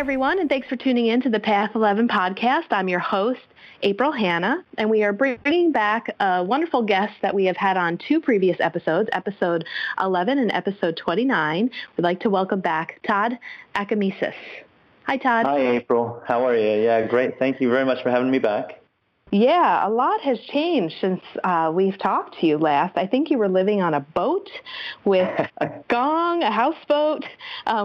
everyone, and thanks for tuning in to the Path 11 podcast. I'm your host, April Hanna, and we are bringing back a wonderful guest that we have had on two previous episodes, episode 11 and episode 29. We'd like to welcome back Todd Acamesis. Hi, Todd. Hi, April. How are you? Yeah, great. Thank you very much for having me back. Yeah, a lot has changed since we've talked to you last. I think you were living on a boat with a gong, a houseboat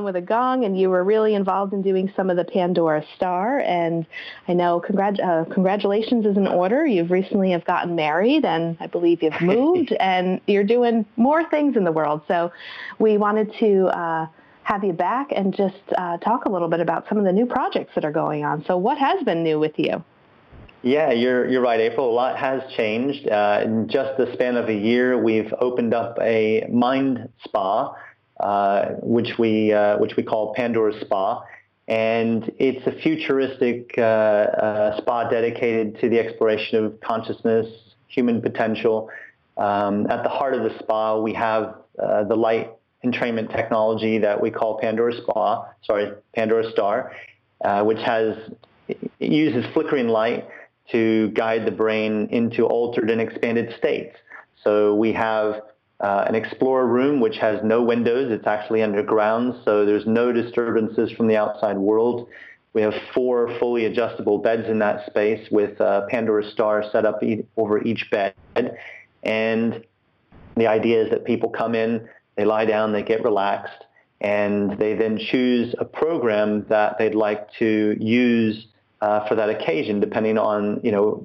with a gong, and you were really involved in doing some of the Pandora Star. And I know congratulations is in order. You've recently have gotten married, and I believe you've moved, and you're doing more things in the world. So we wanted to have you back and just talk a little bit about some of the new projects that are going on. So what has been new with you? Yeah, you're right, April. A lot has changed. In just the span of a year, we've opened up a mind spa, which we call Pandora Spa, and it's a futuristic spa dedicated to the exploration of consciousness, human potential. At the heart of the spa, we have the light entrainment technology that we call Pandora Star, which uses flickering light to guide the brain into altered and expanded states. So we have an explorer room which has no windows. It's actually underground, so there's no disturbances from the outside world. We have 4 fully adjustable beds in that space with Pandora Star set up over each bed. And the idea is that people come in, they lie down, they get relaxed, and they then choose a program that they'd like to use for that occasion, depending on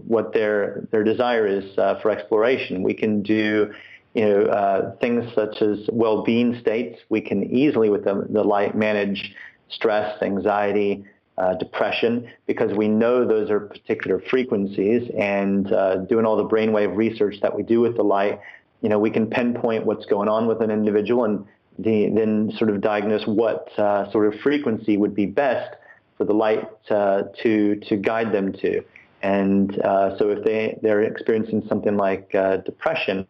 what their desire is for exploration. We can do things such as well-being states. We can easily with the light manage stress, anxiety, depression, because we know those are particular frequencies. And doing all the brainwave research that we do with the light, we can pinpoint what's going on with an individual and then sort of diagnose what sort of frequency would be best for the light to guide them to. And so if they're experiencing something like depression,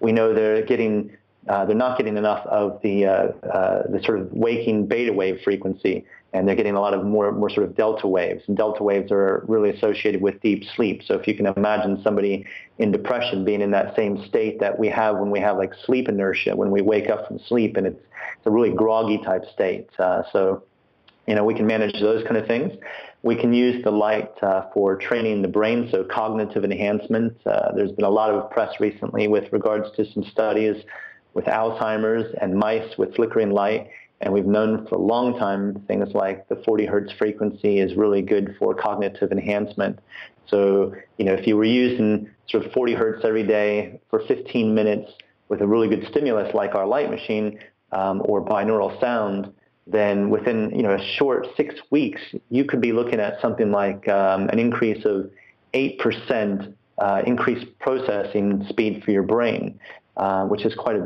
we know they're not getting enough of the sort of waking beta wave frequency, and they're getting a lot of more sort of delta waves. And delta waves are really associated with deep sleep. So if you can imagine somebody in depression being in that same state that we have when we have like sleep inertia, when we wake up from sleep, and it's a really groggy type state. So we can manage those kind of things. We can use the light for training the brain, so cognitive enhancement. There's been a lot of press recently with regards to some studies with Alzheimer's and mice with flickering light. And we've known for a long time things like the 40 hertz frequency is really good for cognitive enhancement. So, if you were using sort of 40 hertz every day for 15 minutes with a really good stimulus like our light machine or binaural sound, then within a short 6 weeks, you could be looking at something like an increase of 8% increased processing speed for your brain, which is quite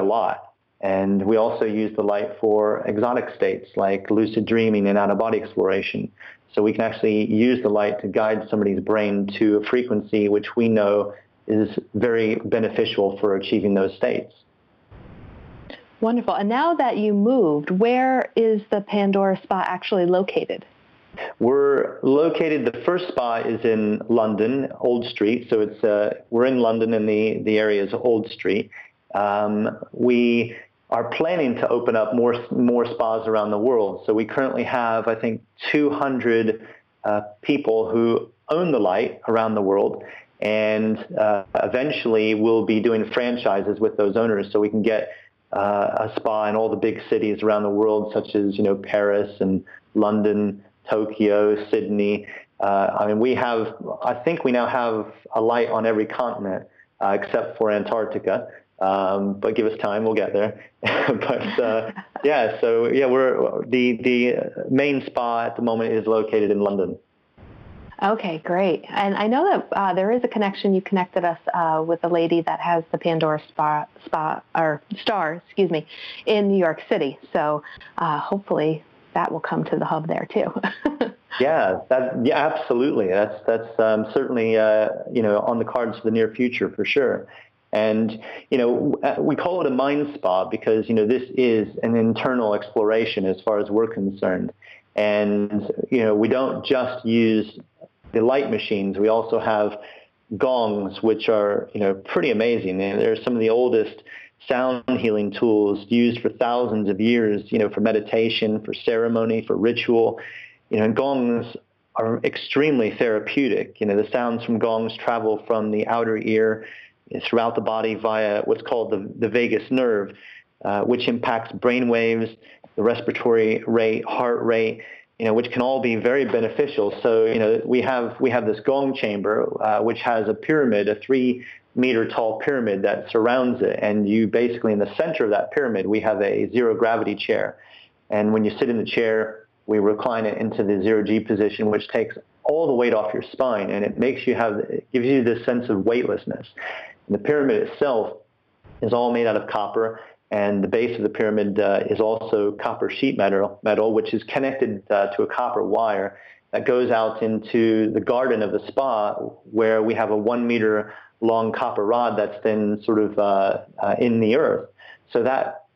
a lot. And we also use the light for exotic states like lucid dreaming and out-of-body exploration. So we can actually use the light to guide somebody's brain to a frequency which we know is very beneficial for achieving those states. Wonderful. And now that you moved, where is the Pandora Spa actually located? We're located, the first spa is in London, Old Street. So it's we're in London, and the area is Old Street. We are planning to open up more spas around the world. So we currently have, I think, 200 people who own the light around the world. And eventually we'll be doing franchises with those owners, so we can get a spa in all the big cities around the world, such as Paris and London, Tokyo, Sydney. I think we now have a light on every continent except for Antarctica. But give us time, we'll get there. We're the main spa at the moment is located in London. Okay, great. And I know that there is a connection. You connected us with a lady that has the Pandora Star, in New York City. So hopefully that will come to the hub there too. Yeah, absolutely. That's certainly on the cards for the near future for sure. And we call it a mind spa because this is an internal exploration as far as we're concerned. And, you know, we don't just use the light machines. We also have gongs, which are, you know, pretty amazing. They're some of the oldest sound healing tools used for thousands of years, you know, for meditation, for ceremony, for ritual. You know, gongs are extremely therapeutic. You know, the sounds from gongs travel from the outer ear throughout the body via what's called the vagus nerve, which impacts brain waves, the respiratory rate, heart rate, you know, which can all be very beneficial. So, you know, we have this gong chamber, which has a pyramid, a 3-meter tall pyramid that surrounds it. And you basically, in the center of that pyramid, we have a zero gravity chair. And when you sit in the chair, we recline it into the zero G position, which takes all the weight off your spine. And it gives you this sense of weightlessness. And the pyramid itself is all made out of copper. And the base of the pyramid is also copper sheet metal, which is connected to a copper wire that goes out into the garden of the spa, where we have a 1 meter long copper rod that's then sort of in the earth. So that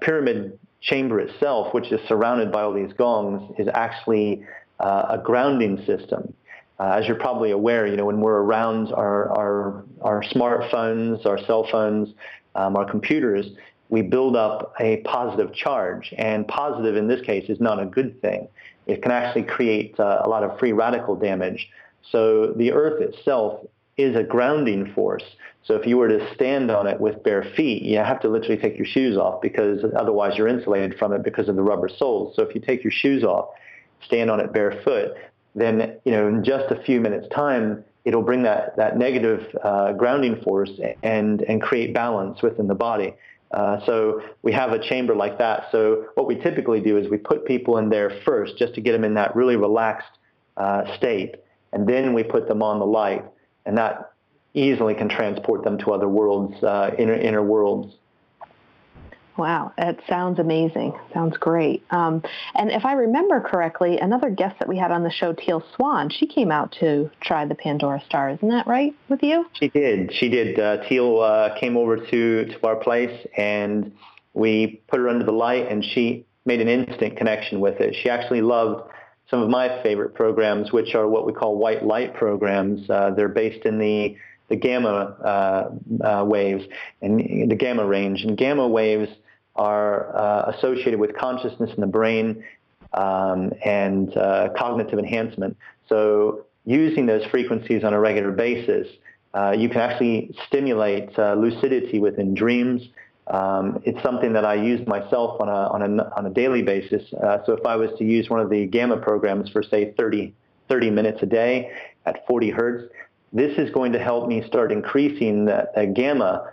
pyramid chamber itself, which is surrounded by all these gongs, is actually a grounding system. As you're probably aware, you know, when we're around our smartphones, our cell phones, our computers, we build up a positive charge, and positive in this case is not a good thing. It can actually create a lot of free radical damage. So the earth itself is a grounding force. So if you were to stand on it with bare feet, you have to literally take your shoes off, because otherwise you're insulated from it because of the rubber soles. So if you take your shoes off, stand on it barefoot, then, you know, in just a few minutes time, it'll bring that negative grounding force and create balance within the body. So we have a chamber like that. So what we typically do is we put people in there first just to get them in that really relaxed state, and then we put them on the light, and that easily can transport them to other worlds, inner worlds. Wow, that sounds amazing. Sounds great. And if I remember correctly, another guest that we had on the show, Teal Swan, she came out to try the Pandora Star. Isn't that right with you? She did. Teal came over to our place, and we put her under the light, and she made an instant connection with it. She actually loved some of my favorite programs, which are what we call white light programs. They're based in the gamma waves and the gamma range. And gamma waves are associated with consciousness in the brain and cognitive enhancement. So using those frequencies on a regular basis, you can actually stimulate lucidity within dreams. It's something that I use myself on a daily basis. So if I was to use one of the gamma programs for, say, 30 minutes a day at 40 hertz, this is going to help me start increasing that gamma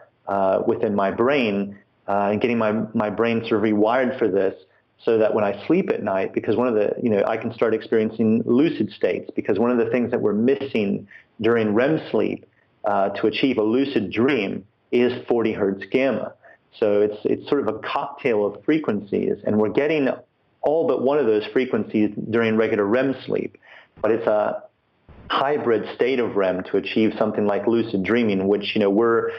within my brain and getting my brain sort of rewired for this, so that when I sleep at night, because one of the, you know, I can start experiencing lucid states, because one of the things that we're missing during REM sleep to achieve a lucid dream is 40 hertz gamma. So it's sort of a cocktail of frequencies, and we're getting all but one of those frequencies during regular REM sleep, but it's a hybrid state of REM to achieve something like lucid dreaming, which, you know, we're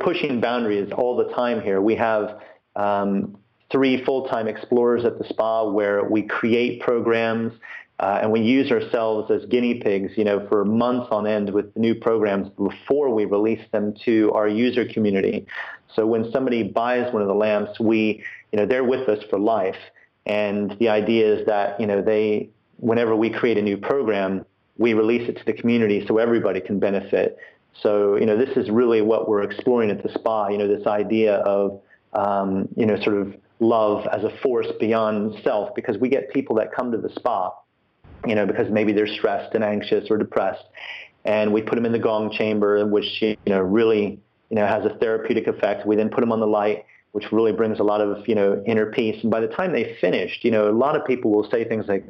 pushing boundaries all the time here. We have 3 full-time explorers at the spa where we create programs and we use ourselves as guinea pigs, you know, for months on end with new programs before we release them to our user community. So when somebody buys one of the lamps, we, you know, they're with us for life. And the idea is that, you know, whenever we create a new program, we release it to the community so everybody can benefit. So, you know, this is really what we're exploring at the spa, you know, this idea of, you know, sort of love as a force beyond self, because we get people that come to the spa, you know, because maybe they're stressed and anxious or depressed. And we put them in the gong chamber, which, you know, really, you know, has a therapeutic effect. We then put them on the light, which really brings a lot of, you know, inner peace. And by the time they finished, you know, a lot of people will say things like,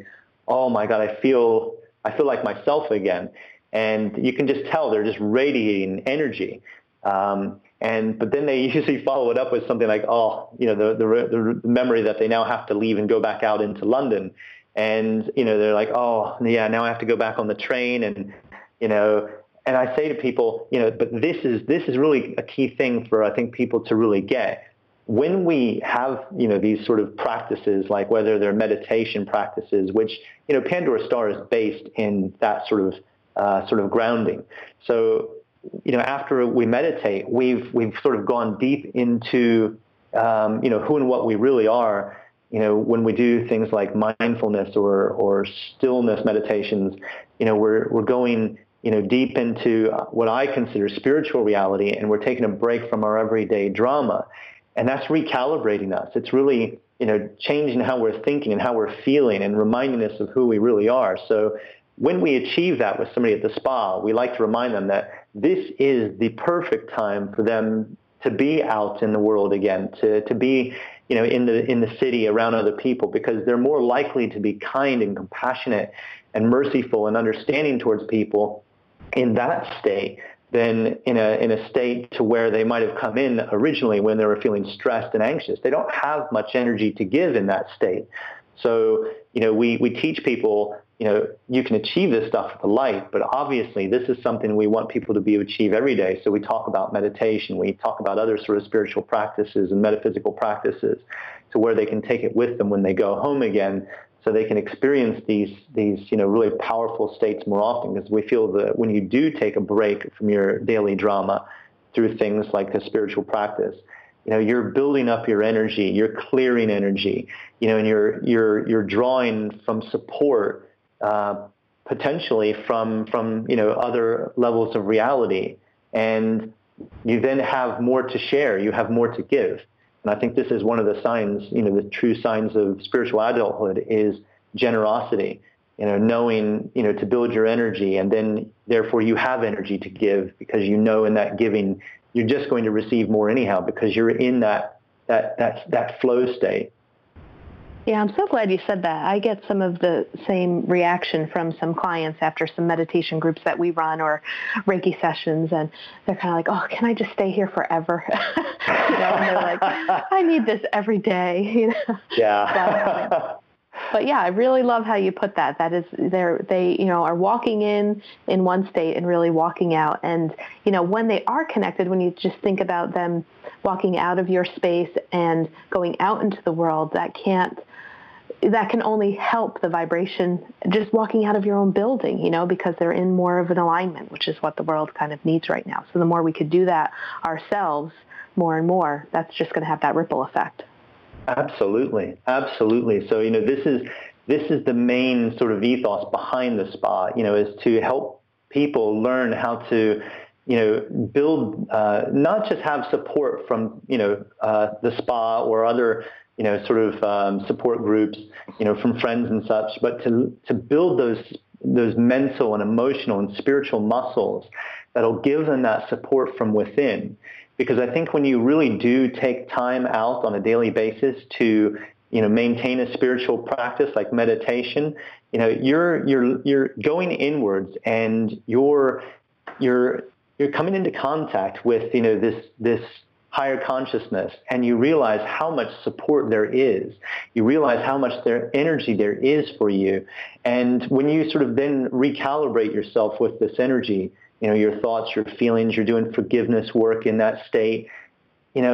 oh my God, I feel like myself again. And you can just tell they're just radiating energy. But then they usually follow it up with something like, oh, you know, the memory that they now have to leave and go back out into London. And, you know, they're like, oh, yeah, now I have to go back on the train. And, you know, and I say to people, you know, but this is really a key thing for, I think, people to really get. when we have, these sort of practices, like whether they're meditation practices, which, Pandora Star is based in that sort of grounding. So, after we meditate, we've sort of gone deep into, who and what we really are. When we do things like mindfulness or stillness meditations, we're going, deep into what I consider spiritual reality, and we're taking a break from our everyday drama. And that's recalibrating us. It's really, changing how we're thinking and how we're feeling and reminding us of who we really are. So when we achieve that with somebody at the spa, we like to remind them that this is the perfect time for them to be out in the world again, to be, in the city around other people, because they're more likely to be kind and compassionate and merciful and understanding towards people in that state than in a state to where they might have come in originally when they were feeling stressed and anxious. They don't have much energy to give in that state. So, we teach people, you can achieve this stuff with the light, but obviously this is something we want people to be able to achieve every day. So we talk about meditation. We talk about other sort of spiritual practices and metaphysical practices to where they can take it with them when they go home again, so they can experience these really powerful states more often, because we feel that when you do take a break from your daily drama through things like the spiritual practice, you're building up your energy, you're clearing energy, and you're drawing from support, potentially from other levels of reality, and you then have more to share, you have more to give. And I think this is one of the signs, the true signs of spiritual adulthood is generosity, knowing, to build your energy, and then therefore you have energy to give, because in that giving you're just going to receive more anyhow, because you're in that flow state. Yeah, I'm so glad you said that. I get some of the same reaction from some clients after some meditation groups that we run or Reiki sessions, and they're kind of like, "Oh, can I just stay here forever?" And they're like, "I need this every day." Yeah. But yeah, I really love how you put that. That is, they are walking in one state and really walking out. And, when they are connected, when you just think about them walking out of your space and going out into the world, that can only help the vibration, just walking out of your own building, because they're in more of an alignment, which is what the world kind of needs right now. So the more we could do that ourselves more and more, that's just going to have that ripple effect. Absolutely. Absolutely. So, this is the main sort of ethos behind the spa, is to help people learn how to, build, not just have support from, the spa or other, support groups, from friends and such, but to build those mental and emotional and spiritual muscles that'll give them that support from within. Because I think when you really do take time out on a daily basis to, maintain a spiritual practice like meditation, you're going inwards, and you're coming into contact with, this higher consciousness, and you realize how much support there is. You realize how much energy there is for you. And when you sort of then recalibrate yourself with this energy, your thoughts, your feelings, you're doing forgiveness work in that state, and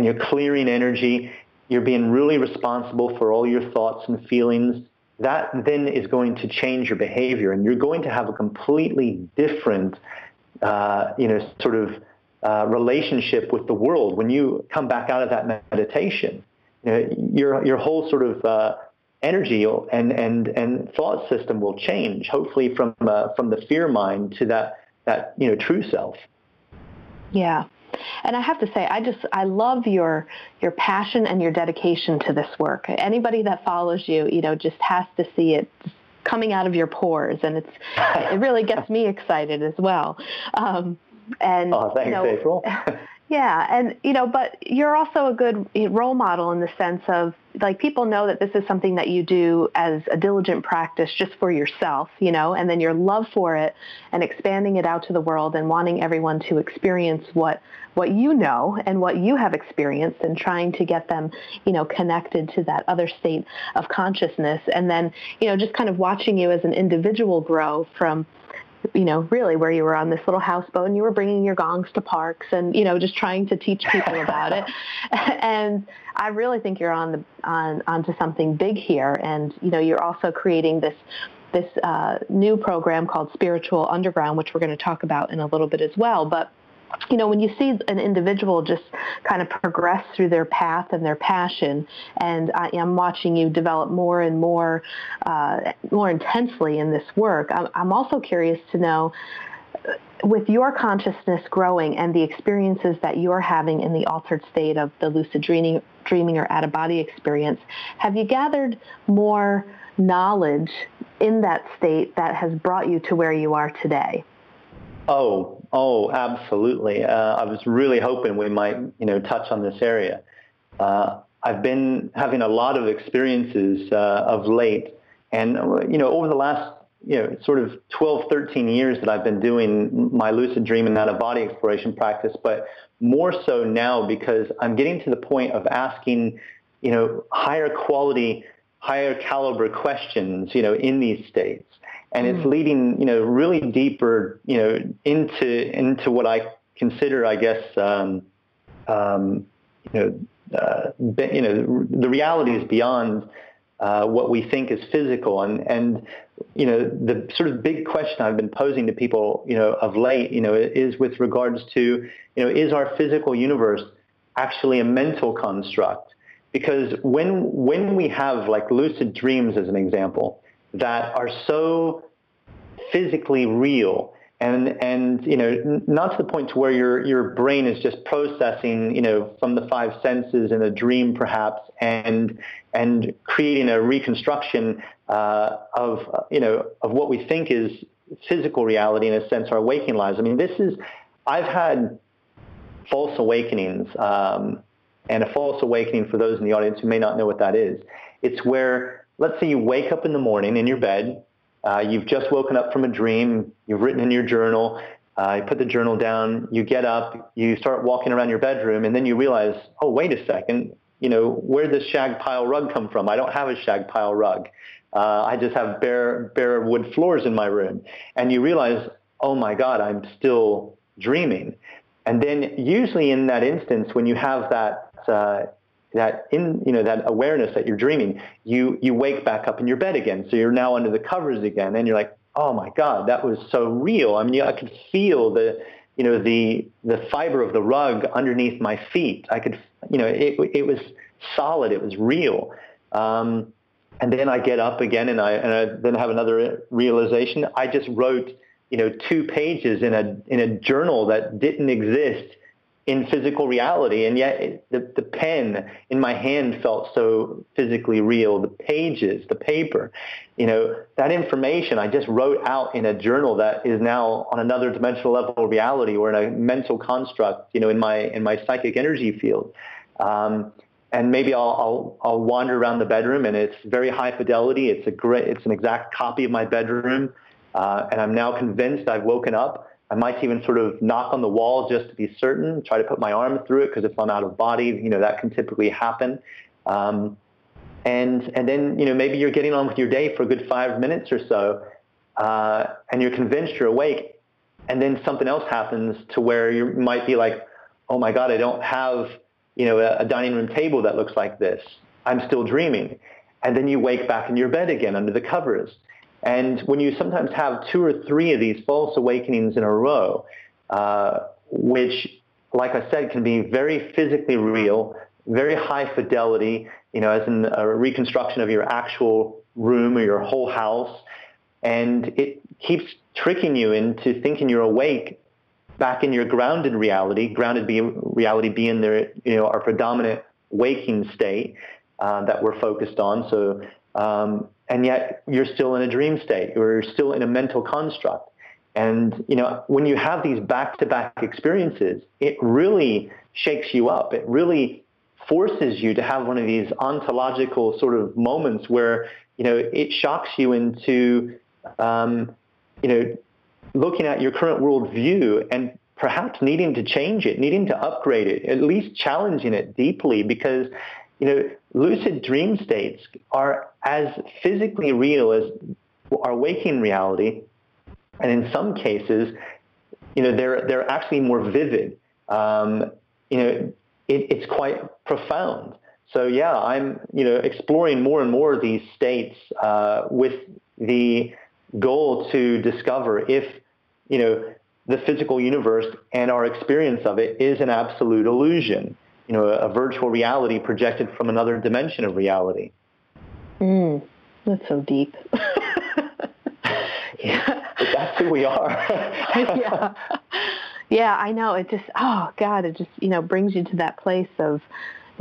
you're clearing energy, you're being really responsible for all your thoughts and feelings, that then is going to change your behavior, and you're going to have a completely different, relationship with the world when you come back out of that meditation. Your whole sort of energy and thought system will change, hopefully from the fear mind to that true self. Yeah. And I have to say, I love your passion and your dedication to this work. Anybody that follows you, just has to see it coming out of your pores, and it really gets me excited as well. Thanks, April. Yeah. And, but you're also a good role model in the sense of, like, people know that this is something that you do as a diligent practice just for yourself, and then your love for it and expanding it out to the world and wanting everyone to experience what you know and what you have experienced, and trying to get them, connected to that other state of consciousness. And then, just kind of watching you as an individual grow from you know, really where you were on this little houseboat and you were bringing your gongs to parks and, you know, just trying to teach people about it. And I really think you're onto something big here. And, you know, you're also creating this new program called Spiritual Underground, which we're going to talk about in a little bit as well. But, you know, when you see an individual just kind of progress through their path and their passion, and I am watching you develop more and more, more intensely in this work, I'm also curious to know, with your consciousness growing and the experiences that you're having in the altered state of the lucid dreaming or out-of-body experience, have you gathered more knowledge in that state that has brought you to where you are today? Oh, absolutely. I was really hoping we might, you know, touch on this area. I've been having a lot of experiences of late, and, you know, over the last, you know, sort of 12, 13 years that I've been doing my lucid dream and out-of-body exploration practice, but more so now because I'm getting to the point of asking, you know, higher quality, higher caliber questions, you know, in these states. And it's leading, you know, really deeper, you know, into what I consider, I guess, the realities beyond what we think is physical. And, you know, the sort of big question I've been posing to people, you know, of late, you know, is with regards to, you know, is our physical universe actually a mental construct? Because when we have like lucid dreams, as an example, that are so physically real and you know, not to the point to where your brain is just processing, you know, from the five senses in a dream perhaps and creating a reconstruction of, you know, of what we think is physical reality, in a sense, our waking lives. I mean, I've had false awakenings, and a false awakening, for those in the audience who may not know what that is, it's where, let's say you wake up in the morning in your bed, you've just woken up from a dream, you've written in your journal, you put the journal down, you get up, you start walking around your bedroom, and then you realize, oh, wait a second, you know, where did this shag pile rug come from? I don't have a shag pile rug. I just have bare wood floors in my room. And you realize, oh my God, I'm still dreaming. And then usually in that instance, when you have that awareness that you're dreaming, you wake back up in your bed again. So you're now under the covers again, and you're like, oh my God, that was so real. I mean, I could feel the fiber of the rug underneath my feet. I could, you know, it was solid. It was real. And then I get up again, and I then have another realization. I just wrote, you know, 2 pages in a journal that didn't exist in physical reality, and yet the pen in my hand felt so physically real, the pages, the paper, you know, that information I just wrote out in a journal that is now on another dimensional level of reality, or in a mental construct, you know, in my psychic energy field. And maybe I'll wander around the bedroom, and it's very high fidelity, it's an exact copy of my bedroom, and I'm now convinced I've woken up. I might even sort of knock on the wall just to be certain, try to put my arm through it, because if I'm out of body, you know, that can typically happen. And then, you know, maybe you're getting on with your day for a good 5 minutes or so, and you're convinced you're awake, and then something else happens to where you might be like, oh my God, I don't have, you know, a dining room table that looks like this. I'm still dreaming. And then you wake back in your bed again under the covers. And when you sometimes have 2 or 3 of these false awakenings in a row, which, like I said, can be very physically real, very high fidelity, you know, as in a reconstruction of your actual room or your whole house, and it keeps tricking you into thinking you're awake back in your grounded reality, reality being there, you know, our predominant waking state that we're focused on. So. And yet you're still in a dream state, or you're still in a mental construct. And, you know, when you have these back-to-back experiences, it really shakes you up. It really forces you to have one of these ontological sort of moments where, you know, it shocks you into, you know, looking at your current worldview and perhaps needing to change it, needing to upgrade it, at least challenging it deeply, because, you know, lucid dream states are as physically real as our waking reality, And in some cases, you know, they're actually more vivid. You know, it's quite profound. So yeah, I'm, you know, exploring more and more of these states with the goal to discover if, you know, the physical universe and our experience of it is an absolute illusion, you know, a virtual reality projected from another dimension of reality. That's so deep. Yeah, but that's who we are. Yeah. Yeah, I know. It just, oh God, it just, you know, brings you to that place of,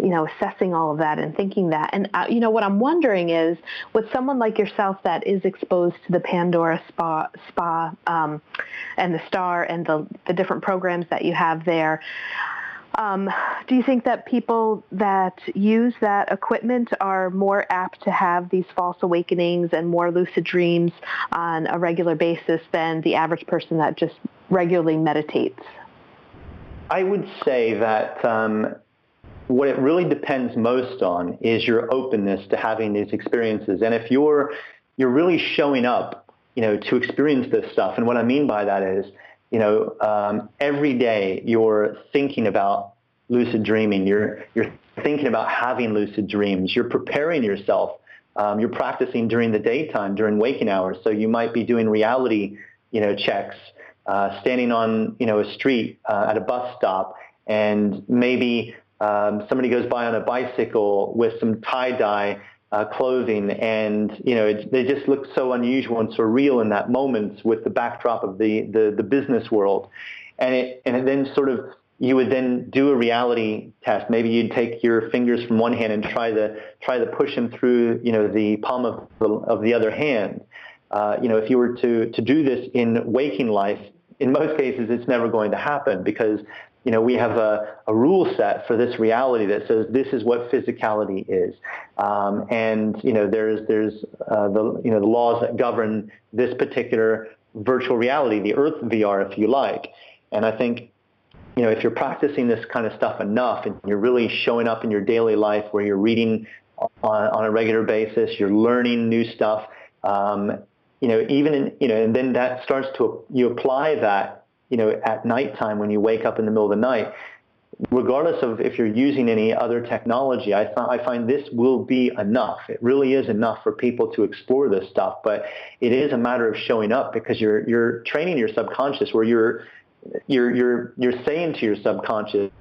you know, assessing all of that and thinking that. And, you know, what I'm wondering is, with someone like yourself that is exposed to the Pandora Spa and the Star and the different programs that you have there, do you think that people that use that equipment are more apt to have these false awakenings and more lucid dreams on a regular basis than the average person that just regularly meditates? I would say that what it really depends most on is your openness to having these experiences. And if you're really showing up, you know, to experience this stuff. And what I mean by that is, you know, every day you're thinking about lucid dreaming. You're thinking about having lucid dreams. You're preparing yourself. You're practicing during the daytime, during waking hours. So you might be doing reality, you know, checks, standing on, you know, a street at a bus stop, and maybe somebody goes by on a bicycle with some tie-dye clothing, and, you know, they just look so unusual and surreal in that moment with the backdrop of the business world. And then sort of, you would then do a reality test. Maybe you'd take your fingers from one hand and try to push them through, you know, the palm of the other hand. You know, if you were to do this in waking life, in most cases, it's never going to happen, because, you know, we have a rule set for this reality that says this is what physicality is, and, you know, there's the, you know, the laws that govern this particular virtual reality, the Earth VR, if you like. And I think, you know, if you're practicing this kind of stuff enough, and you're really showing up in your daily life where you're reading on a regular basis, you're learning new stuff, you know, even in, you know, and then that starts to, you apply that, you know, at nighttime when you wake up in the middle of the night, regardless of if you're using any other technology, I find this will be enough. It really is enough for people to explore this stuff, but it is a matter of showing up, because you're training your subconscious, where you're saying to your subconscious,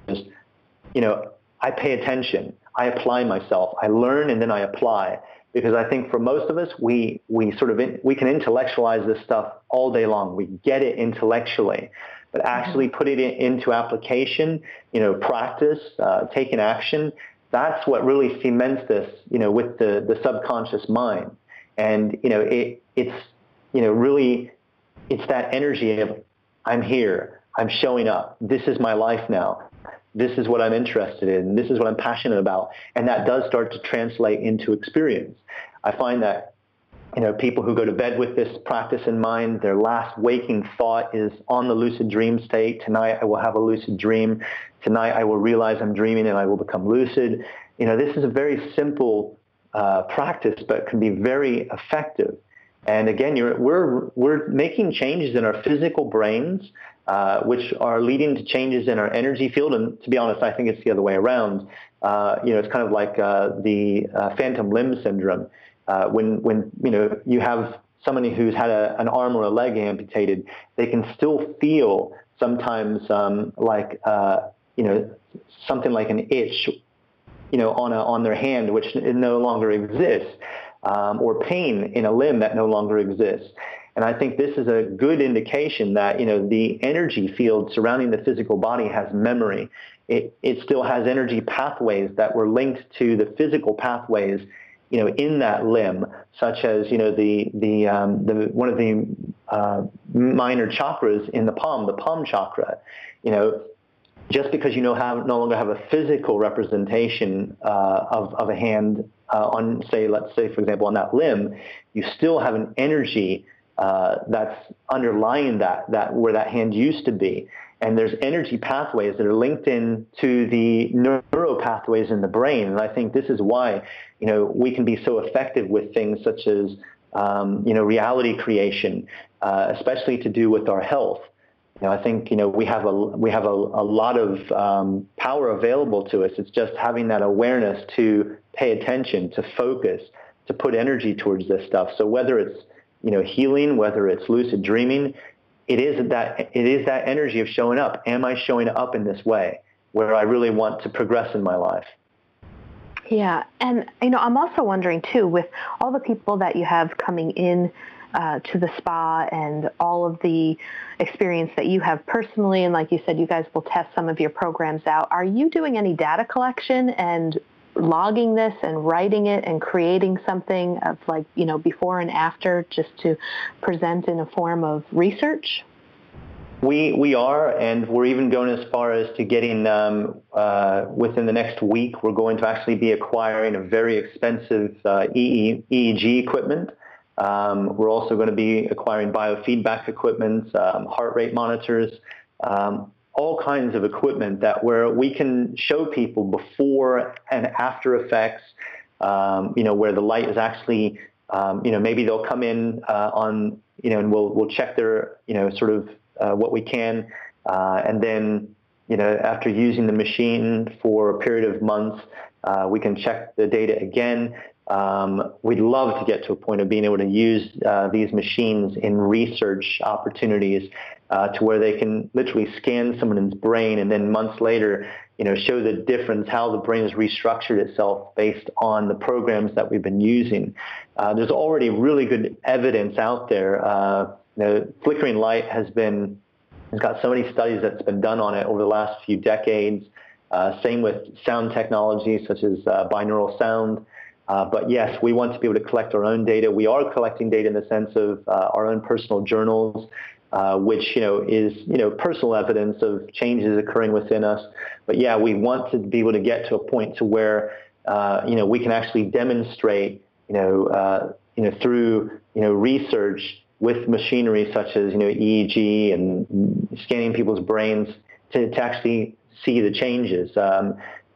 you know, I pay attention, I apply myself, I learn, and then I apply. Because I think for most of us, we can intellectualize this stuff all day long. We get it intellectually, but actually put it into application, you know, practice, taking action. That's what really cements this, you know, with the subconscious mind. And, you know, it's, you know, really, it's that energy of, I'm here, I'm showing up, this is my life now. This is what I'm interested in. This is what I'm passionate about. And that does start to translate into experience. I find that, you know, people who go to bed with this practice in mind, their last waking thought is on the lucid dream state. Tonight I will have a lucid dream. Tonight I will realize I'm dreaming and I will become lucid. You know, this is a very simple practice, but can be very effective. And again, we're making changes in our physical brains, which are leading to changes in our energy field. And to be honest, I think it's the other way around. You know, it's kind of like the phantom limb syndrome. When you know, you have somebody who's had an arm or a leg amputated, they can still feel sometimes like you know, something like an itch, you know, on their hand, which no longer exists. Or pain in a limb that no longer exists. And I think this is a good indication that, you know, the energy field surrounding the physical body has memory. It still has energy pathways that were linked to the physical pathways, you know, in that limb, such as, you know, the one of the minor chakras in the palm chakra. You know, just because you no longer have a physical representation of a hand on, say, let's say, for example, on that limb, you still have an energy that's underlying that where that hand used to be. And there's energy pathways that are linked in to the neuro pathways in the brain. And I think this is why, you know, we can be so effective with things such as, you know, reality creation, especially to do with our health. You know, I think, you know, we have a lot of power available to us. It's just having that awareness to pay attention, to focus, to put energy towards this stuff. So whether it's, you know, healing, whether it's lucid dreaming, it is that energy of showing up. Am I showing up in this way where I really want to progress in my life? Yeah. And, you know, I'm also wondering too, with all the people that you have coming in to the spa and all of the experience that you have personally, and like you said, you guys will test some of your programs out. Are you doing any data collection and logging this and writing it and creating something of, like, you know, before and after, just to present in a form of research? We are, and we're even going as far as to getting within the next week, we're going to actually be acquiring a very expensive EEG equipment. We're also going to be acquiring biofeedback equipment, heart rate monitors, all kinds of equipment that where we can show people before and after effects, you know, where the light is actually, you know, maybe they'll come in on, you know, and we'll check their, you know, sort of what we can. And then, you know, after using the machine for a period of months, we can check the data again. We'd love to get to a point of being able to use these machines in research opportunities to where they can literally scan someone's brain and then months later, you know, show the difference, how the brain has restructured itself based on the programs that we've been using. There's already really good evidence out there. You know, flickering light has got so many studies that's been done on it over the last few decades. Same with sound technology such as binaural sound. But yes, we want to be able to collect our own data. We are collecting data in the sense of our own personal journals, which, you know, is, you know, personal evidence of changes occurring within us. But yeah, we want to be able to get to a point to where, you know, we can actually demonstrate, you know, through, you know, research with machinery such as, you know, EEG and scanning people's brains to actually see the changes.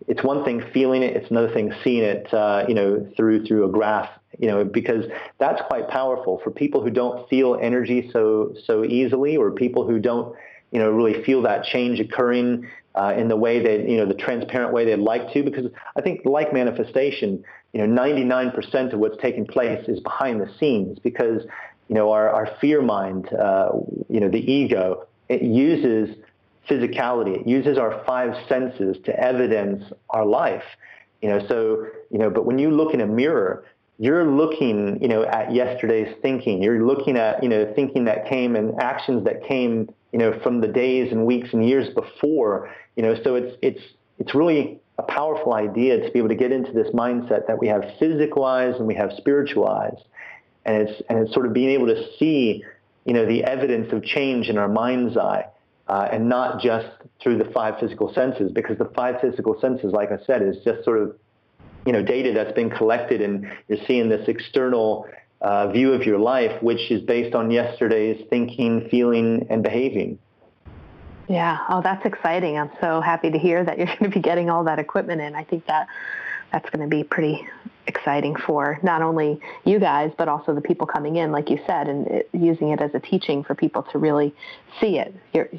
It's one thing feeling it, it's another thing seeing it, you know, through a graph, you know, because that's quite powerful for people who don't feel energy so easily, or people who don't, you know, really feel that change occurring in the way they, you know, the transparent way they'd like to, because I think, like manifestation, you know, 99% of what's taking place is behind the scenes, because, you know, our fear mind, you know, the ego, it uses physicality. It uses our five senses to evidence our life, you know, so, you know, but when you look in a mirror, you're looking, you know, at yesterday's thinking. You're looking at, you know, thinking that came and actions that came, you know, from the days and weeks and years before, you know, so it's really a powerful idea to be able to get into this mindset that we have physical eyes and we have spiritual eyes. And it's sort of being able to see, you know, the evidence of change in our mind's eye. And not just through the five physical senses, because the five physical senses, like I said, is just sort of, you know, data that's been collected, and you're seeing this external view of your life, which is based on yesterday's thinking, feeling, and behaving. Yeah. Oh, that's exciting. I'm so happy to hear that you're going to be getting all that equipment in. I think that's going to be pretty exciting for not only you guys, but also the people coming in, like you said, and using it as a teaching for people to really see it.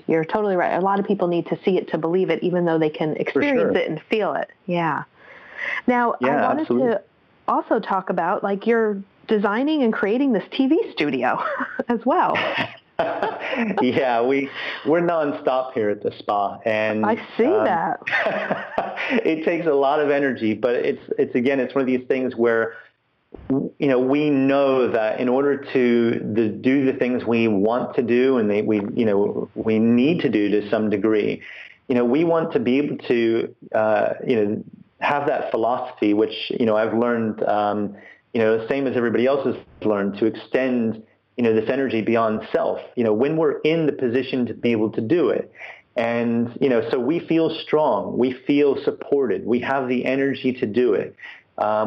You're totally right. A lot of people need to see it to believe it, even though they can experience it and feel it. Yeah. Now, yeah, I wanted to also talk about, like, you're designing and creating this TV studio as well. Yeah, we're nonstop here at the spa, and I see that it takes a lot of energy, but it's again, it's one of these things where, you know, we know that in order to do the things we want to do and we need to do to some degree, you know, we want to be able to you know, have that philosophy, which, you know, I've learned, you know, same as everybody else has learned, to extend, you know, this energy beyond self, you know, when we're in the position to be able to do it. And, you know, so we feel strong, we feel supported, we have the energy to do it.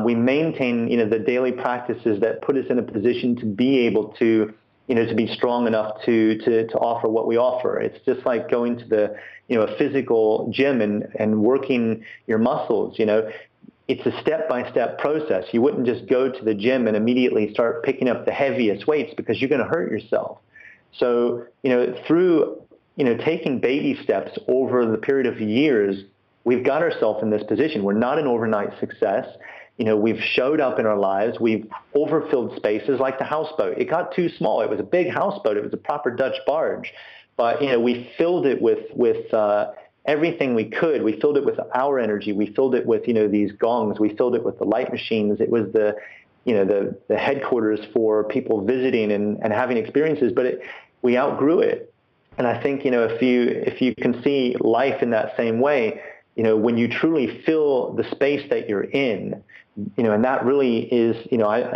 We maintain, you know, the daily practices that put us in a position to be able to, you know, to be strong enough to offer what we offer. It's just like going to the, you know, a physical gym and working your muscles, you know. It's a step-by-step process. You wouldn't just go to the gym and immediately start picking up the heaviest weights, because you're going to hurt yourself. So, through, taking baby steps over the period of years, we've got ourselves in this position. We're not an overnight success. We've showed up in our lives. We've overfilled spaces like the houseboat. It got too small. It was a big houseboat. It was a proper Dutch barge. But, we filled it with everything we could. We filled it with our energy. We filled it with, these gongs. We filled it with the light machines. It was the headquarters for people visiting and having experiences. But we outgrew it. And I think, if you can see life in that same way, when you truly fill the space that you're in, and that really is,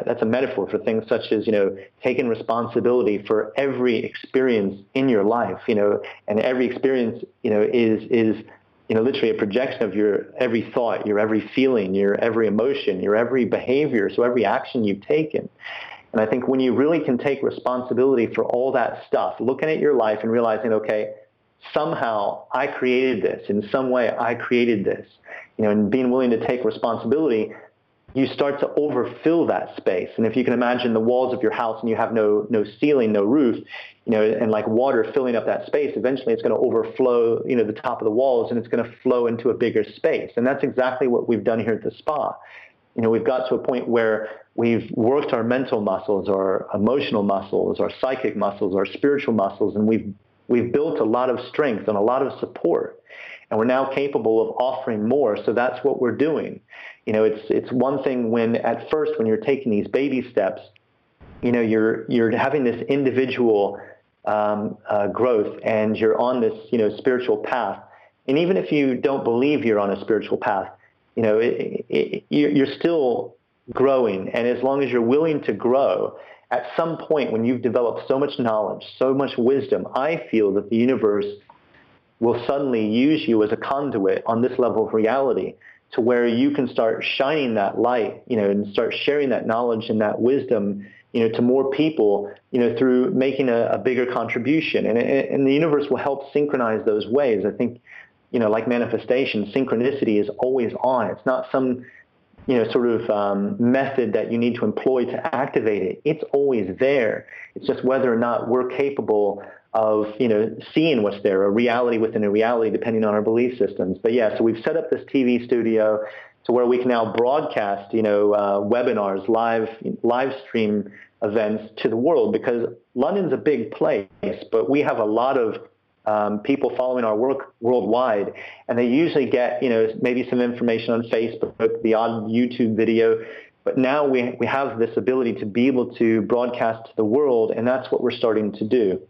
that's a metaphor for things such as, taking responsibility for every experience in your life, and every experience, is literally a projection of your every thought, your every feeling, your every emotion, your every behavior, so every action you've taken. And I think when you really can take responsibility for all that stuff, looking at your life and realizing, okay, somehow I created this, in some way I created this, and being willing to take responsibility, you start to overfill that space. And if you can imagine the walls of your house and you have no ceiling, no roof, and like water filling up that space, eventually it's going to overflow, the top of the walls, and it's going to flow into a bigger space. And that's exactly what we've done here at the spa. We've got to a point where we've worked our mental muscles, our emotional muscles, our psychic muscles, our spiritual muscles, and we've built a lot of strength and a lot of support. And we're now capable of offering more, so that's what we're doing. It's one thing when at first when you're taking these baby steps, you're having this individual growth, and you're on this spiritual path. And even if you don't believe you're on a spiritual path, you're still growing. And as long as you're willing to grow, at some point when you've developed so much knowledge, so much wisdom, I feel that the universe will suddenly use you as a conduit on this level of reality, to where you can start shining that light, and start sharing that knowledge and that wisdom, to more people, through making a bigger contribution. And the universe will help synchronize those waves. I think, like manifestation, synchronicity is always on. It's not some, sort of method that you need to employ to activate it. It's always there. It's just whether or not we're capable of, seeing what's there, a reality within a reality, depending on our belief systems. But yeah, so we've set up this TV studio to where we can now broadcast, webinars, live stream events to the world, because London's a big place, but we have a lot of people following our work worldwide, and they usually get, maybe some information on Facebook, the odd YouTube video. But now we have this ability to be able to broadcast to the world, and that's what we're starting to do.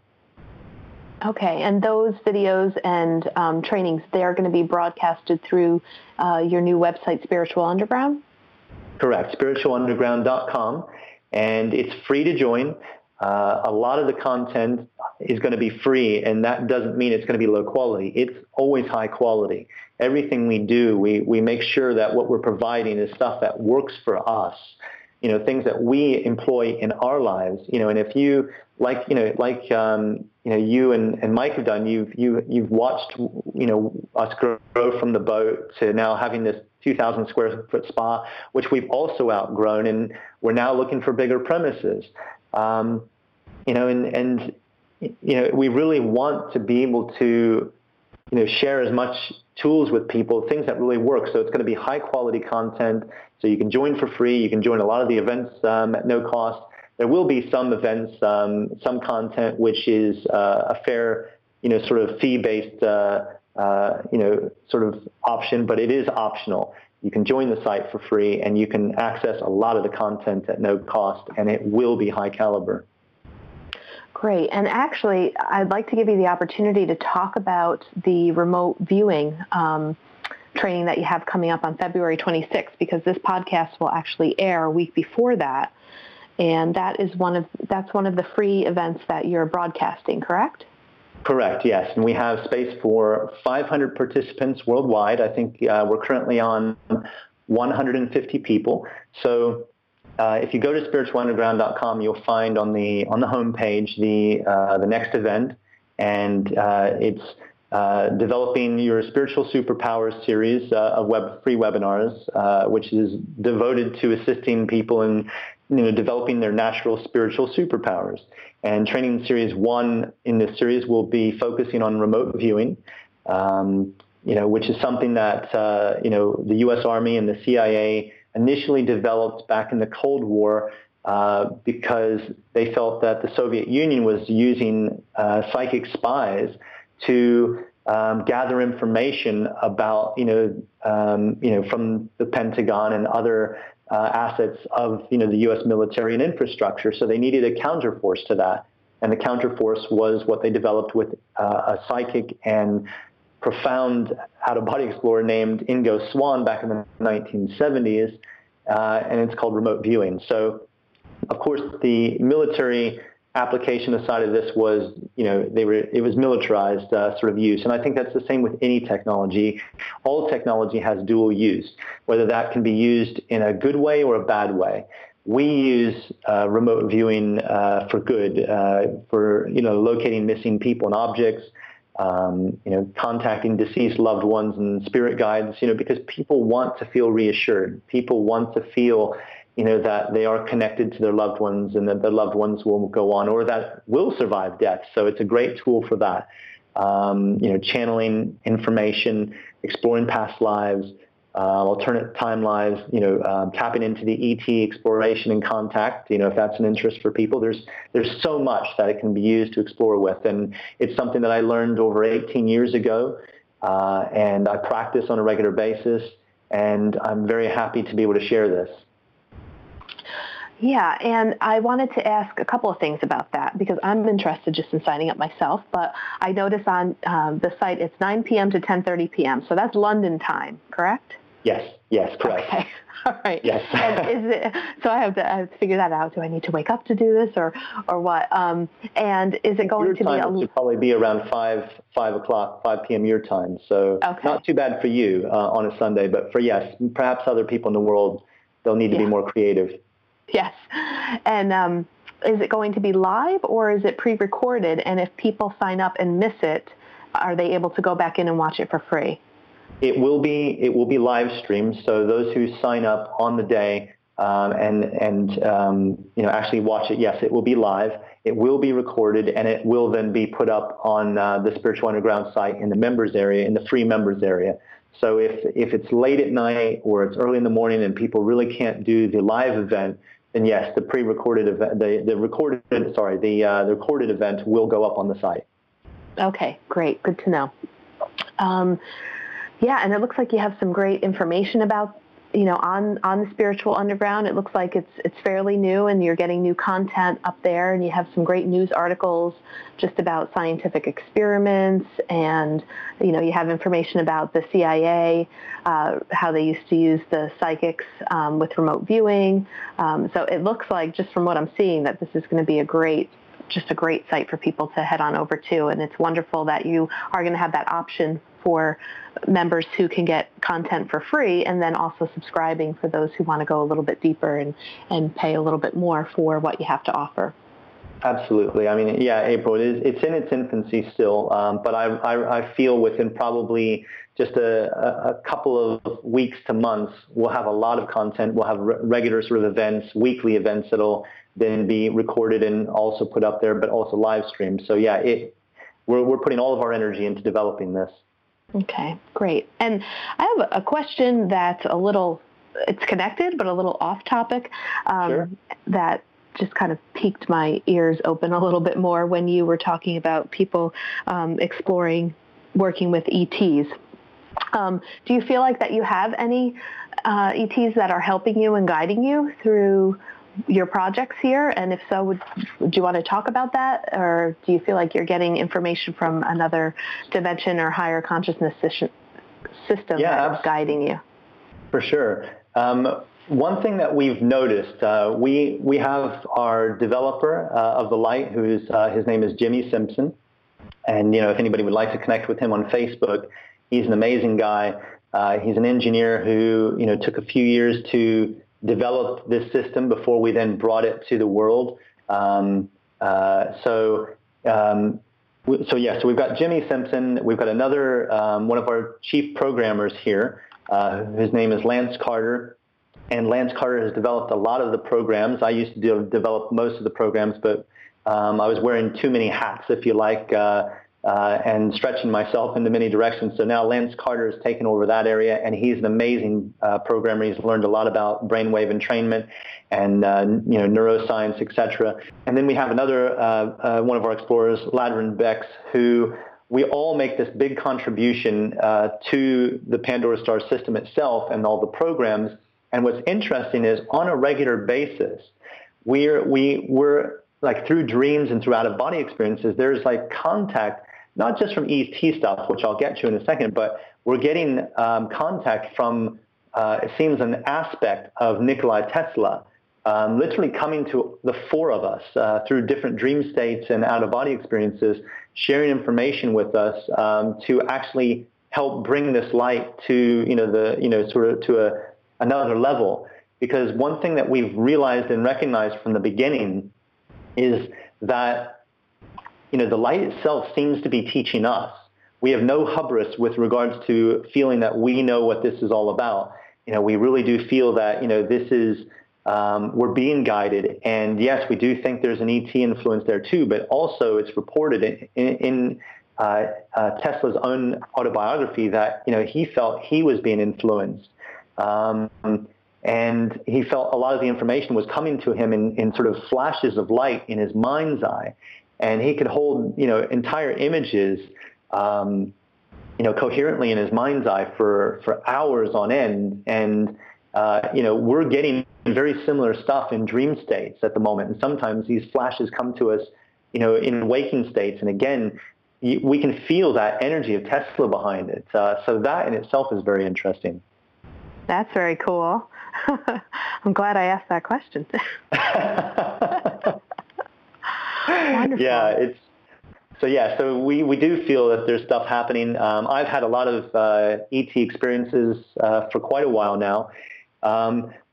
Okay, and those videos and trainings, they are going to be broadcasted through your new website, Spiritual Underground? Correct, spiritualunderground.com, and it's free to join. A lot of the content is going to be free, and that doesn't mean it's going to be low quality. It's always high quality. Everything we do, we make sure that what we're providing is stuff that works for us. Things that we employ in our lives, and if you you and Mike have done, you've watched, us grow from the boat to now having this 2,000 square foot spa, which we've also outgrown, and we're now looking for bigger premises. We really want to be able to, share as much tools with people, things that really work. So it's going to be high quality content. So you can join for free. You can join a lot of the events at no cost. There will be some events, some content which is a fair, sort of fee-based, sort of option, but it is optional. You can join the site for free, and you can access a lot of the content at no cost, and it will be high caliber. Great. And actually, I'd like to give you the opportunity to talk about the remote viewing training that you have coming up on February 26th, because this podcast will actually air a week before that. And that's one of the free events that you're broadcasting, correct? Correct, yes. And we have space for 500 participants worldwide. I think we're currently on 150 people. So if you go to spiritualunderground.com, you'll find on the homepage the next event. And it's Developing Your Spiritual Superpowers series of free webinars, which is devoted to assisting people in developing their natural spiritual superpowers. And training series one in this series will be focusing on remote viewing, which is something that, the U.S. Army and the CIA initially developed back in the Cold War because they felt that the Soviet Union was using psychic spies to gather information about, from the Pentagon and other assets of, the U.S. military and infrastructure. So they needed a counterforce to that. And the counterforce was what they developed with a psychic and profound out-of-body explorer named Ingo Swann back in the 1970s, and it's called remote viewing. So, of course, the military application aside of this was, it was militarized sort of use. And I think that's the same with any technology. All technology has dual use, whether that can be used in a good way or a bad way. We use remote viewing for good, for, locating missing people and objects, contacting deceased loved ones and spirit guides, because people want to feel reassured. People want to feel, that they are connected to their loved ones and that their loved ones will go on or that will survive death. So it's a great tool for that. Channeling information, exploring past lives, alternate time lives, tapping into the ET exploration and contact, if that's an interest for people. There's so much that it can be used to explore with. And it's something that I learned over 18 years ago, and I practice on a regular basis, and I'm very happy to be able to share this. Yeah, and I wanted to ask a couple of things about that because I'm interested just in signing up myself, but I notice on the site it's 9 p.m. to 10:30 p.m., so that's London time, correct? Yes, correct. Okay, all right. Yes. And so I have to figure that out. Do I need to wake up to do this or what? And is it going to be... Your time should probably be around 5 p.m. your time, so okay. Not too bad for you on a Sunday, but for, yes, perhaps other people in the world, they'll need to be more creative. Yes. And is it going to be live or is it pre-recorded? And if people sign up and miss it, are they able to go back in and watch it for free? It will be live streamed. So those who sign up on the day actually watch it, yes, it will be live. It will be recorded and it will then be put up on the Spiritual Underground site in the members area, in the free members area. So if it's late at night or it's early in the morning and people really can't do the live event, then yes, the pre-recorded event, the recorded event will go up on the site. Okay, great, good to know. And it looks like you have some great information about on the Spiritual Underground. It looks like it's fairly new and you're getting new content up there, and you have some great news articles just about scientific experiments, and you have information about the CIA, how they used to use the psychics with remote viewing. So it looks like, just from what I'm seeing, that this is going to be a great site for people to head on over to, and it's wonderful that you are going to have that option for members who can get content for free, and then also subscribing for those who want to go a little bit deeper and pay a little bit more for what you have to offer. Absolutely. I mean, yeah, April, it's in its infancy still, but I feel within probably just a couple of weeks to months, we'll have a lot of content. We'll have regular sort of events, weekly events that'll then be recorded and also put up there, but also live streamed. So yeah, we're putting all of our energy into developing this. Okay, great. And I have a question that's it's connected, but a little off topic, sure. That just kind of piqued my ears open a little bit more when you were talking about people exploring, working with ETs. Do you feel like that you have any ETs that are helping you and guiding you through your projects here? And if so, do you want to talk about that? Or do you feel like you're getting information from another dimension or higher consciousness system that's guiding you? For sure. One thing that we've noticed, we have our developer of the light, who's his name is Jimmy Simpson. And, if anybody would like to connect with him on Facebook, he's an amazing guy. He's an engineer who, took a few years to developed this system before we then brought it to the world. So we've got Jimmy Simpson. We've got another one of our chief programmers here. His name is Lance Carter. And Lance Carter has developed a lot of the programs. I used to develop most of the programs, but I was wearing too many hats, if you like, and stretching myself into many directions. So now Lance Carter has taken over that area, and he's an amazing programmer. He's learned a lot about brainwave entrainment and neuroscience, etc. And then we have another one of our explorers, Ladrin Bex, who we all make this big contribution to the Pandora Star system itself and all the programs. And what's interesting is, on a regular basis, we're like, through dreams and through out-of-body experiences, there's like contact, not just from ET stuff, which I'll get to in a second, but we're getting contact from, it seems, an aspect of Nikola Tesla, literally coming to the four of us through different dream states and out-of-body experiences, sharing information with us to actually help bring this light to, another level. Because one thing that we've realized and recognized from the beginning is that, the light itself seems to be teaching us. We have no hubris with regards to feeling that we know what this is all about. We really do feel that, this is, we're being guided. And yes, we do think there's an ET influence there too, but also it's reported in Tesla's own autobiography that, he felt he was being influenced. And he felt a lot of the information was coming to him in sort of flashes of light in his mind's eye. And he could hold, entire images, coherently in his mind's eye for hours on end. And, we're getting very similar stuff in dream states at the moment. And sometimes these flashes come to us, in waking states. And again, we can feel that energy of Tesla behind it. So that in itself is very interesting. That's very cool. I'm glad I asked that question. Wonderful. Yeah, so we do feel that there's stuff happening. I've had a lot of ET experiences for quite a while now.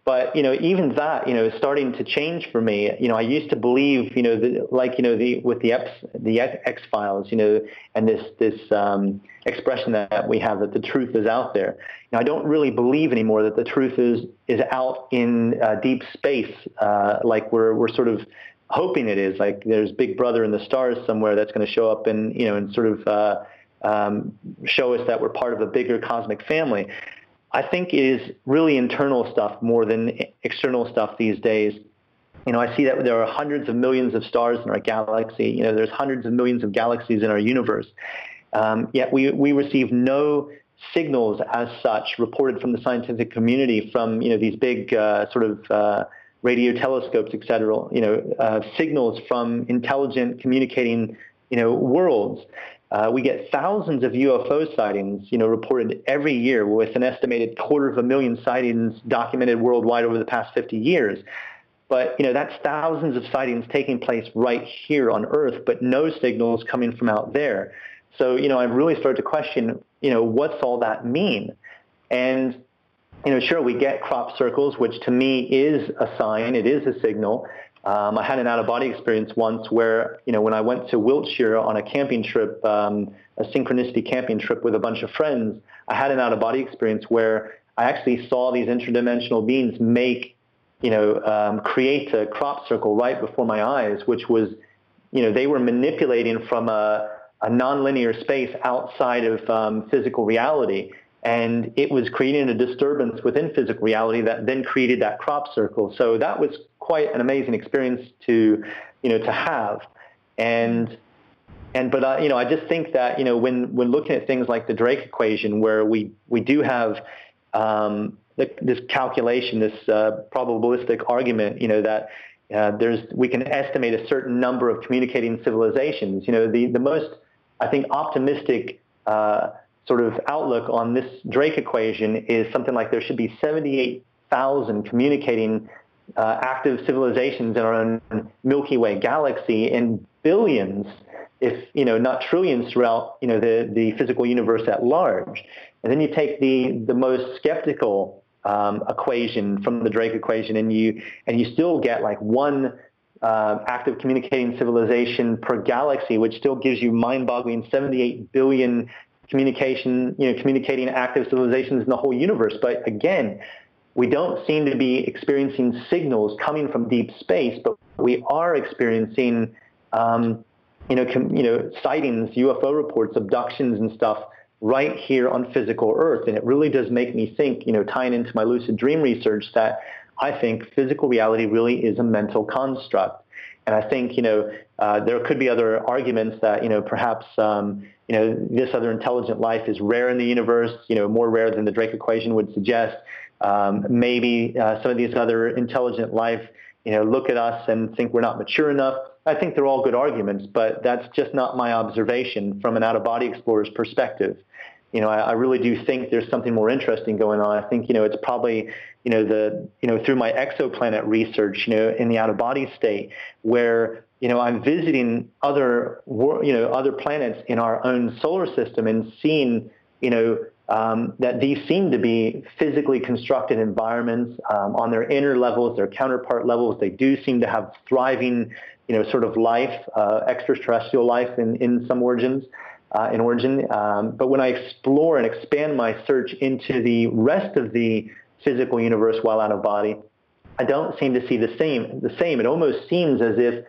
But, even that, is starting to change for me. I used to believe, with the X-Files, and this expression that we have, that the truth is out there. Now, I don't really believe anymore that the truth is out in deep space, like we're sort of hoping it is. Like, there's Big Brother in the stars somewhere that's going to show up and, sort of show us that we're part of a bigger cosmic family. I think it is really internal stuff more than external stuff these days. I see that there are hundreds of millions of stars in our galaxy. There's hundreds of millions of galaxies in our universe. Yet we receive no signals as such reported from the scientific community from, these big radio telescopes, et cetera, signals from intelligent communicating, worlds. We get thousands of UFO sightings, reported every year, with an estimated 250,000 sightings documented worldwide over the past 50 years. But, that's thousands of sightings taking place right here on Earth, but no signals coming from out there. So, I've really started to question, what's all that mean? And, sure, we get crop circles, which to me is a sign. It is a signal. I had an out-of-body experience once where, when I went to Wiltshire on a camping trip, a synchronicity camping trip with a bunch of friends, I had an out-of-body experience where I actually saw these interdimensional beings make, create a crop circle right before my eyes, which was, they were manipulating from a nonlinear space outside of physical reality. And it was creating a disturbance within physical reality that then created that crop circle. So that was quite an amazing experience to have. But I just think that, when looking at things like the Drake equation, where we do have this calculation, this probabilistic argument, that we can estimate a certain number of communicating civilizations. The most, I think, optimistic sort of outlook on this Drake equation is something like there should be 78,000 communicating active civilizations in our own Milky Way galaxy, and billions, if not trillions, throughout the physical universe at large. And then you take the most skeptical equation from the Drake equation, and you still get like one active communicating civilization per galaxy, which still gives you mind-boggling 78 billion communicating active civilizations in the whole universe. But again, We don't seem to be experiencing signals coming from deep space, but we are experiencing, sightings, UFO reports, abductions and stuff right here on physical Earth. And it really does make me think, tying into my lucid dream research, that I think physical reality really is a mental construct. And I think, there could be other arguments that, perhaps, this other intelligent life is rare in the universe, more rare than the Drake equation would suggest. Maybe some of these other intelligent life, look at us and think we're not mature enough. I think they're all good arguments, but that's just not my observation from an out-of-body explorer's perspective. I really do think there's something more interesting going on. I think, it's probably, through my exoplanet research, in the out-of-body state where, I'm visiting other planets in our own solar system and seeing, that these seem to be physically constructed environments on their inner levels, their counterpart levels. They do seem to have thriving, sort of life, extraterrestrial life in some origins. But when I explore and expand my search into the rest of the physical universe while out of body, I don't seem to see the same. It almost seems as if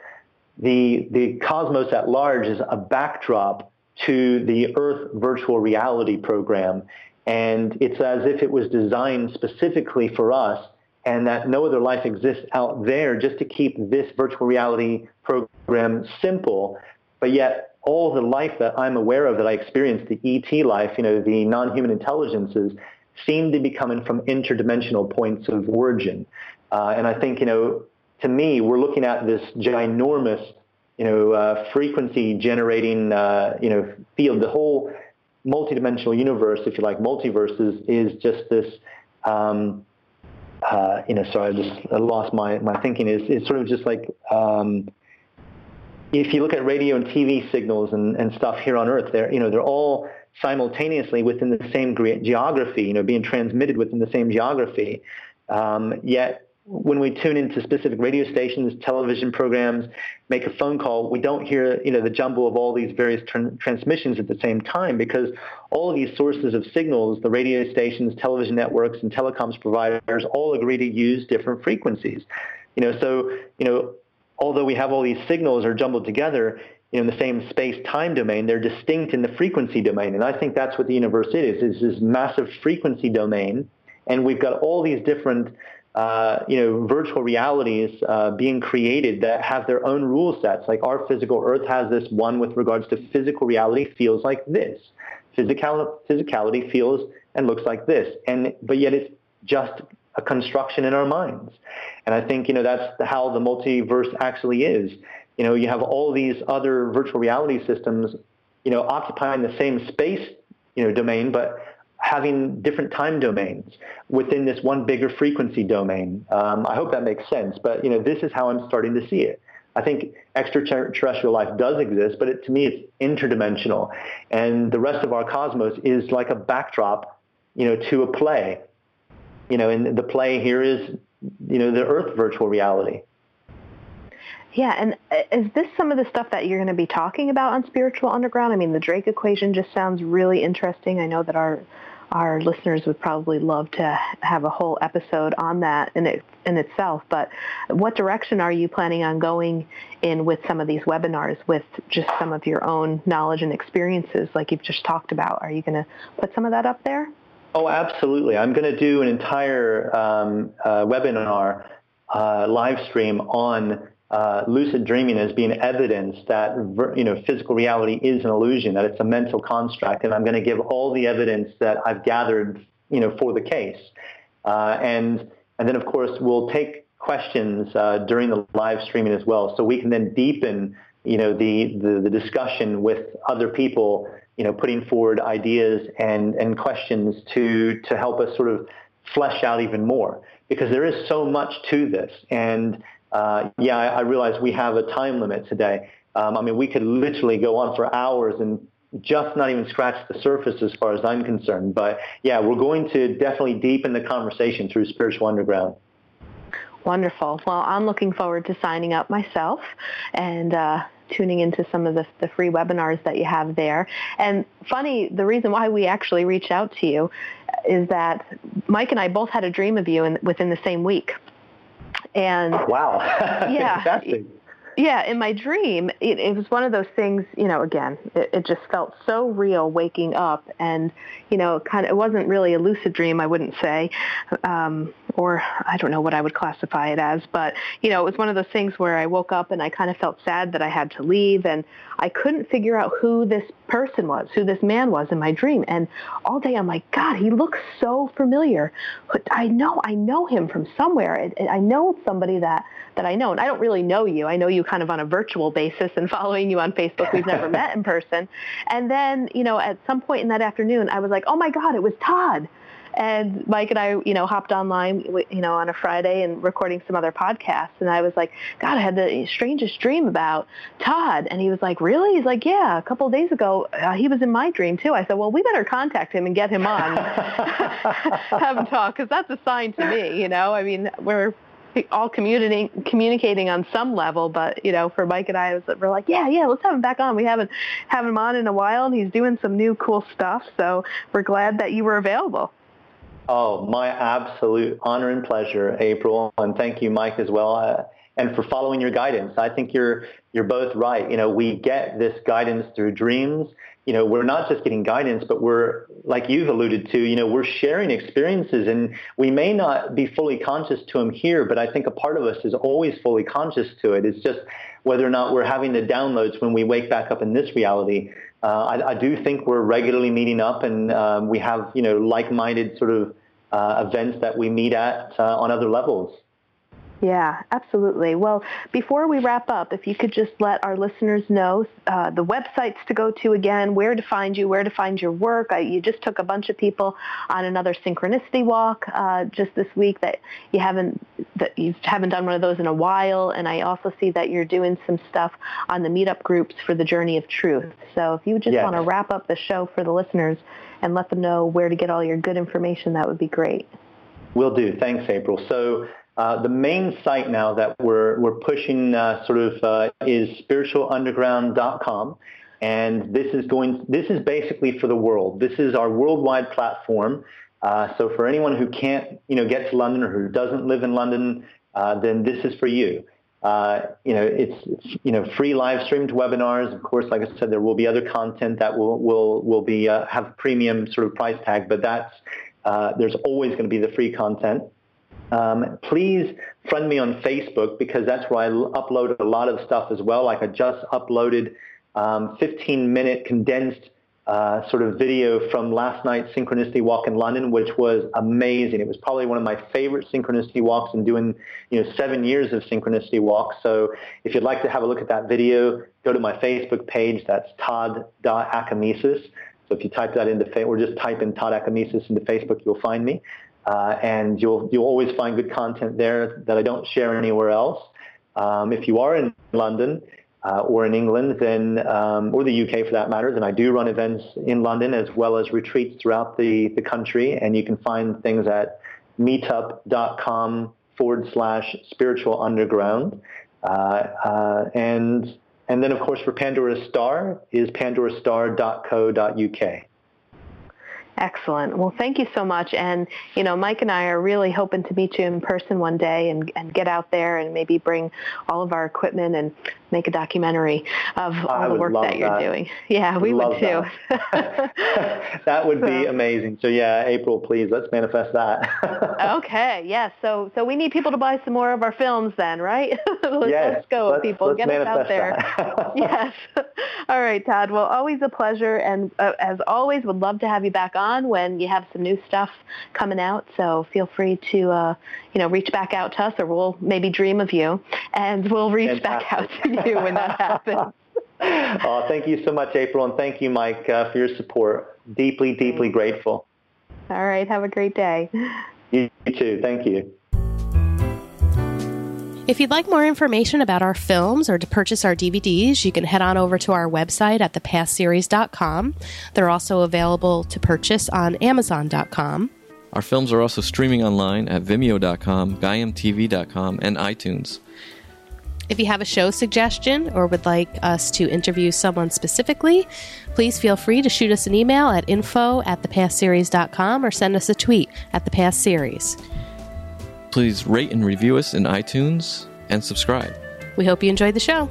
the cosmos at large is a backdrop to the Earth virtual reality program. And it's as if it was designed specifically for us, and that no other life exists out there, just to keep this virtual reality program simple. But yet all the life that I'm aware of that I experienced, the ET life, the non-human intelligences, seem to be coming from interdimensional points of origin. And I think, to me, we're looking at this ginormous frequency generating, field. The whole multidimensional universe, if you like, multiverses, is just this, I lost my thinking. It's sort of just like, if you look at radio and TV signals and stuff here on Earth, they're all simultaneously within the same geography, being transmitted within the same geography. Yet when we tune into specific radio stations, television programs, make a phone call, we don't hear, the jumble of all these various transmissions at the same time, because all of these sources of signals, the radio stations, television networks, and telecoms providers all agree to use different frequencies. So, although we have all these signals are jumbled together, in the same space-time domain, they're distinct in the frequency domain. And I think that's what the universe is this massive frequency domain. And we've got all these different virtual realities being created that have their own rule sets. Like our physical Earth has this one with regards to physical reality feels like this. Physicality feels and looks like this. But yet it's just a construction in our minds. And I think, that's how the multiverse actually is. You have all these other virtual reality systems, occupying the same space, domain, but having different time domains within this one bigger frequency domain. I hope that makes sense, but this is how I'm starting to see it. I think extraterrestrial life does exist, but to me it's interdimensional, and the rest of our cosmos is like a backdrop, to a play, and the play here is, the Earth virtual reality. Yeah, and is this some of the stuff that you're going to be talking about on Spiritual Underground? I mean, the Drake equation just sounds really interesting. I know that our listeners would probably love to have a whole episode on that in itself, but what direction are you planning on going in with some of these webinars, with just some of your own knowledge and experiences like you've just talked about? Are you going to put some of that up there? Oh, absolutely. I'm going to do an entire webinar live stream on lucid dreaming as being evidence that, physical reality is an illusion, that it's a mental construct. And I'm going to give all the evidence that I've gathered, for the case. And then, of course, we'll take questions during the live streaming as well. So we can then deepen, the discussion with other people, putting forward ideas and questions to help us sort of flesh out even more, because there is so much to this. And I realize we have a time limit today. We could literally go on for hours and just not even scratch the surface as far as I'm concerned. But yeah, we're going to definitely deepen the conversation through Spiritual Underground. Wonderful. Well, I'm looking forward to signing up myself and tuning into some of the free webinars that you have there. And funny, the reason why we actually reached out to you is that Mike and I both had a dream of you within the same week. And wow. Yeah. Fantastic. Yeah, in my dream, it was one of those things, you know, again, it just felt so real waking up and, you know, kind of, it wasn't really a lucid dream, I wouldn't say, or I don't know what I would classify it as, but, you know, it was one of those things where I woke up and I kind of felt sad that I had to leave, and I couldn't figure out who this person was, who this man was in my dream. And all day I'm like, God, he looks so familiar. But I know him from somewhere. I know somebody that I know, and I don't really know you. I know you kind of on a virtual basis and following you on Facebook. We've never met in person. And then, you know, at some point in that afternoon, I was like, oh my God, it was Todd. And Mike and I, you know, hopped online, you know, on a Friday and recording some other podcasts. And I was like, God, I had the strangest dream about Todd. And he was like, really? He's like, yeah, a couple of days ago, he was in my dream too. I said, well, we better contact him and get him on, have him talk, because that's a sign to me, you know. I mean, we're all communicating on some level, but, you know, for Mike and I, we're like, yeah, let's have him back on. We haven't had him on in a while, and he's doing some new cool stuff. So we're glad that you were available. Oh, my absolute honor and pleasure, April, and thank you, Mike, as well, and for following your guidance. I think you're both right. You know, we get this guidance through dreams. You know, we're not just getting guidance, but we're, like you've alluded to, you know, we're sharing experiences, and we may not be fully conscious to them here, but I think a part of us is always fully conscious to it. It's just whether or not we're having the downloads when we wake back up in this reality. I do think we're regularly meeting up, and we have, you know, like-minded sort of events that we meet at on other levels. Yeah, absolutely. Well, before we wrap up, if you could just let our listeners know the websites to go to again, where to find you, where to find your work. You just took a bunch of people on another synchronicity walk just this week that you haven't done one of those in a while. And I also see that you're doing some stuff on the meetup groups for the Journey of Truth. So if you just want to wrap up the show for the listeners and let them know where to get all your good information, that would be great. Will do. Thanks, April. So the main site now that we're pushing is spiritualunderground.com, and this is basically for the world. This is our worldwide platform. So for anyone who can't, you know, get to London, or who doesn't live in London, then this is for you. You know, it's, you know, free live streamed webinars. Of course, like I said, there will be other content that will be have premium sort of price tag, but that's there's always going to be the free content. Please friend me on Facebook, because that's where I upload a lot of stuff as well. Like I just uploaded 15-minute condensed sort of video from last night's synchronicity walk in London, which was amazing. It was probably one of my favorite synchronicity walks, and doing, you know, 7 years of synchronicity walks. So if you'd like to have a look at that video, go to my Facebook page. That's Todd Acamesis. So if you type that into or just type in Todd Acamesis into Facebook, you'll find me. And you'll always find good content there that I don't share anywhere else. If you are in London or in England, then or the UK for that matter, then I do run events in London as well as retreats throughout the country. And you can find things at meetup.com/spiritualunderground. And then, of course, for Pandora Star is pandorastar.co.uk. Excellent. Well, thank you so much. And, you know, Mike and I are really hoping to meet you in person one day and get out there and maybe bring all of our equipment and make a documentary of all the work that you're doing. Yeah, we would too. That would be amazing. So, yeah, April, please, let's manifest that. Okay. Yeah. So we need people to buy some more of our films then, right? Let's go, people. Get us out there. Yes. All right, Todd. Well, always a pleasure. And as always, would love to have you back on when you have some new stuff coming out. So feel free to, reach back out to us, or we'll maybe dream of you and we'll reach back out to you when that happens. Oh, thank you so much, April. And thank you, Mike, for your support. Deeply, deeply grateful. All right. Have a great day. You too. Thank you. If you'd like more information about our films or to purchase our DVDs, you can head on over to our website at thepastseries.com. They're also available to purchase on amazon.com. Our films are also streaming online at vimeo.com, GaiamTV.com, and iTunes. If you have a show suggestion or would like us to interview someone specifically, please feel free to shoot us an email at info@thepastseries.com or send us a tweet at @thepastseries. Please rate and review us in iTunes and subscribe. We hope you enjoyed the show.